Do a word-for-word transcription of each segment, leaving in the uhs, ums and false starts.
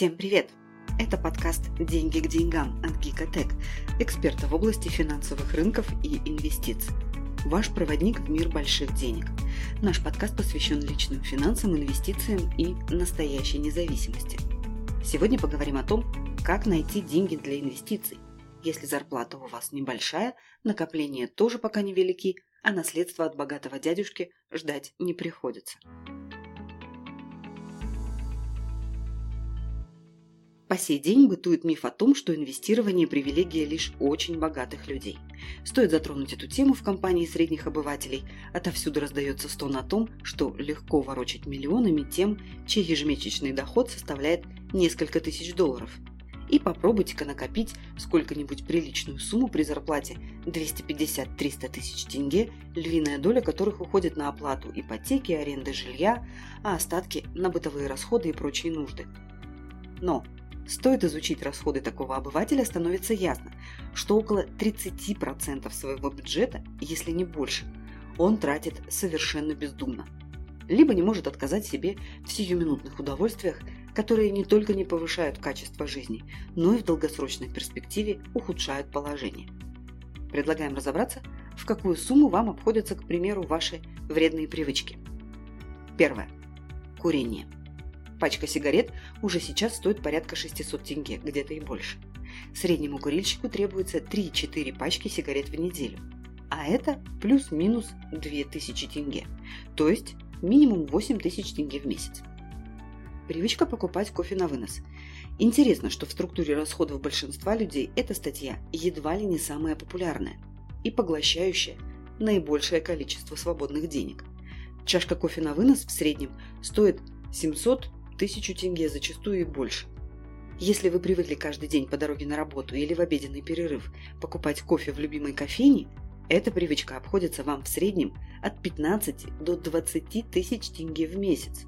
Всем привет! Это подкаст «Деньги к деньгам» от Geeko, эксперта в области финансовых рынков и инвестиций. Ваш проводник в мир больших денег. Наш подкаст посвящен личным финансам, инвестициям и настоящей независимости. Сегодня поговорим о том, как найти деньги для инвестиций. Если зарплата у вас небольшая, накопления тоже пока невелики, а наследство от богатого дядюшки ждать не приходится. По сей день бытует миф о том, что инвестирование – привилегия лишь очень богатых людей. Стоит затронуть эту тему в компании средних обывателей, отовсюду раздается стон о том, что легко ворочать миллионами тем, чей ежемесячный доход составляет несколько тысяч долларов. И попробуйте-ка накопить сколько-нибудь приличную сумму при зарплате двести пятьдесят - триста тысяч тенге, львиная доля которых уходит на оплату ипотеки, аренды жилья, а остатки – на бытовые расходы и прочие нужды. Но стоит изучить расходы такого обывателя, становится ясно, что около тридцать процентов своего бюджета, если не больше, он тратит совершенно бездумно. Либо не может отказать себе в сиюминутных удовольствиях, которые не только не повышают качество жизни, но и в долгосрочной перспективе ухудшают положение. Предлагаем разобраться, в какую сумму вам обходятся, к примеру, ваши вредные привычки. Первое. Курение. Пачка сигарет уже сейчас стоит порядка шестьсот тенге, где-то и больше. Среднему курильщику требуется три-четыре пачки сигарет в неделю, а это плюс-минус две тысячи тенге, то есть минимум восемь тысяч тенге в месяц. Привычка покупать кофе на вынос. Интересно, что в структуре расходов большинства людей эта статья едва ли не самая популярная и поглощающая наибольшее количество свободных денег. Чашка кофе на вынос в среднем стоит семьсот - тысячу тенге, зачастую и больше. Если вы привыкли каждый день по дороге на работу или в обеденный перерыв покупать кофе в любимой кофейне, эта привычка обходится вам в среднем от пятнадцати до двадцати тысяч тенге в месяц.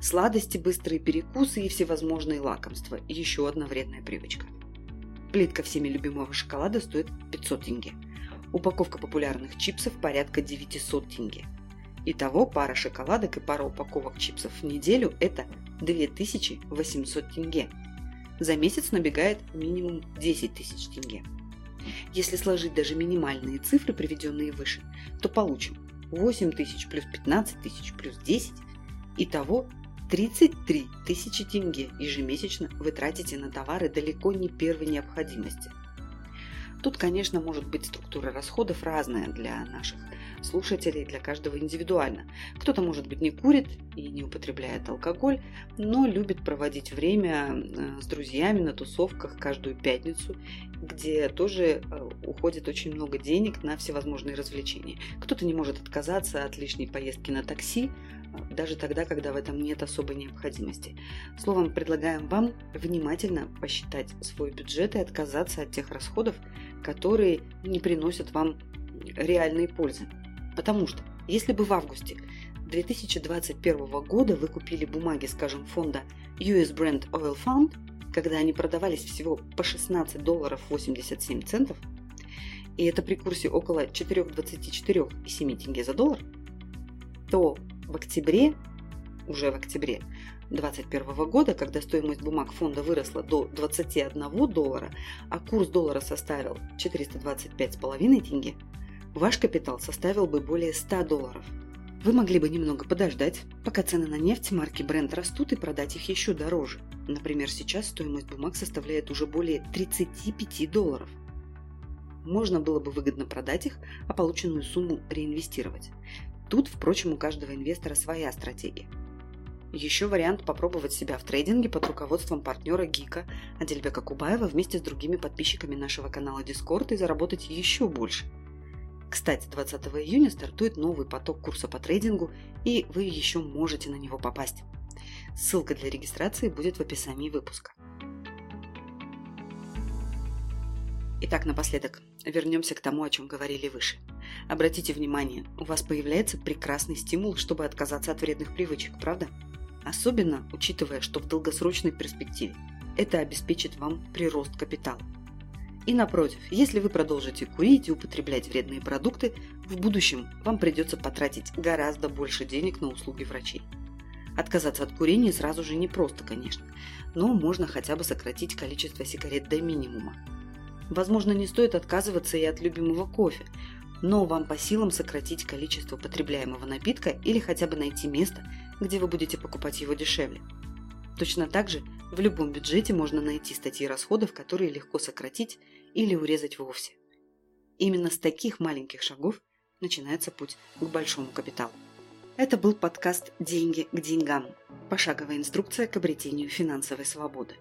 Сладости, быстрые перекусы и всевозможные лакомства – еще одна вредная привычка. Плитка всеми любимого шоколада стоит пятьсот тенге. Упаковка популярных чипсов – порядка девятьсот тенге. Итого пара шоколадок и пара упаковок чипсов в неделю – это две тысячи восемьсот тенге. За месяц набегает минимум десять тысяч тенге. Если сложить даже минимальные цифры, приведенные выше, то получим восемь тысяч плюс пятнадцать тысяч плюс десять, итого тридцать три тысячи тенге ежемесячно вы тратите на товары далеко не первой необходимости. Тут, конечно, может быть структура расходов разная для наших слушателей, для каждого индивидуально. Кто-то, может быть, не курит и не употребляет алкоголь, но любит проводить время с друзьями на тусовках каждую пятницу, где тоже уходит очень много денег на всевозможные развлечения. Кто-то не может отказаться от лишней поездки на такси, даже тогда, когда в этом нет особой необходимости. Словом, предлагаем вам внимательно посчитать свой бюджет и отказаться от тех расходов, которые не приносят вам реальной пользы. Потому что, если бы в августе две тысячи двадцать первого года вы купили бумаги, скажем, фонда ю эс Brent Oil Fund, когда они продавались всего по шестнадцать долларов восемьдесят семь центов, и это при курсе около четыре двадцать четыре и семь тенге за доллар, то в октябре, уже в октябре две тысячи двадцать первого года, когда стоимость бумаг фонда выросла до двадцати одного доллара, а курс доллара составил четыреста двадцать пять и пять тенге, ваш капитал составил бы более ста долларов. Вы могли бы немного подождать, пока цены на нефть марки Brent растут, и продать их еще дороже. Например, сейчас стоимость бумаг составляет уже более тридцати пяти долларов. Можно было бы выгодно продать их, а полученную сумму реинвестировать. Тут, впрочем, у каждого инвестора своя стратегия. Еще вариант попробовать себя в трейдинге под руководством партнера Geeko Адельбека Кубаева вместе с другими подписчиками нашего канала Discord и заработать еще больше. Кстати, двадцатого июня стартует новый поток курса по трейдингу, и вы еще можете на него попасть. Ссылка для регистрации будет в описании выпуска. Итак, напоследок, вернемся к тому, о чем говорили выше. Обратите внимание, у вас появляется прекрасный стимул, чтобы отказаться от вредных привычек, правда? Особенно учитывая, что в долгосрочной перспективе это обеспечит вам прирост капитала. И напротив, если вы продолжите курить и употреблять вредные продукты, в будущем вам придется потратить гораздо больше денег на услуги врачей. Отказаться от курения сразу же непросто, конечно, но можно хотя бы сократить количество сигарет до минимума. Возможно, не стоит отказываться и от любимого кофе, но вам по силам сократить количество потребляемого напитка или хотя бы найти место, где вы будете покупать его дешевле. Точно так же в любом бюджете можно найти статьи расходов, которые легко сократить или урезать вовсе. Именно с таких маленьких шагов начинается путь к большому капиталу. Это был подкаст «Деньги к деньгам». Пошаговая инструкция к обретению финансовой свободы.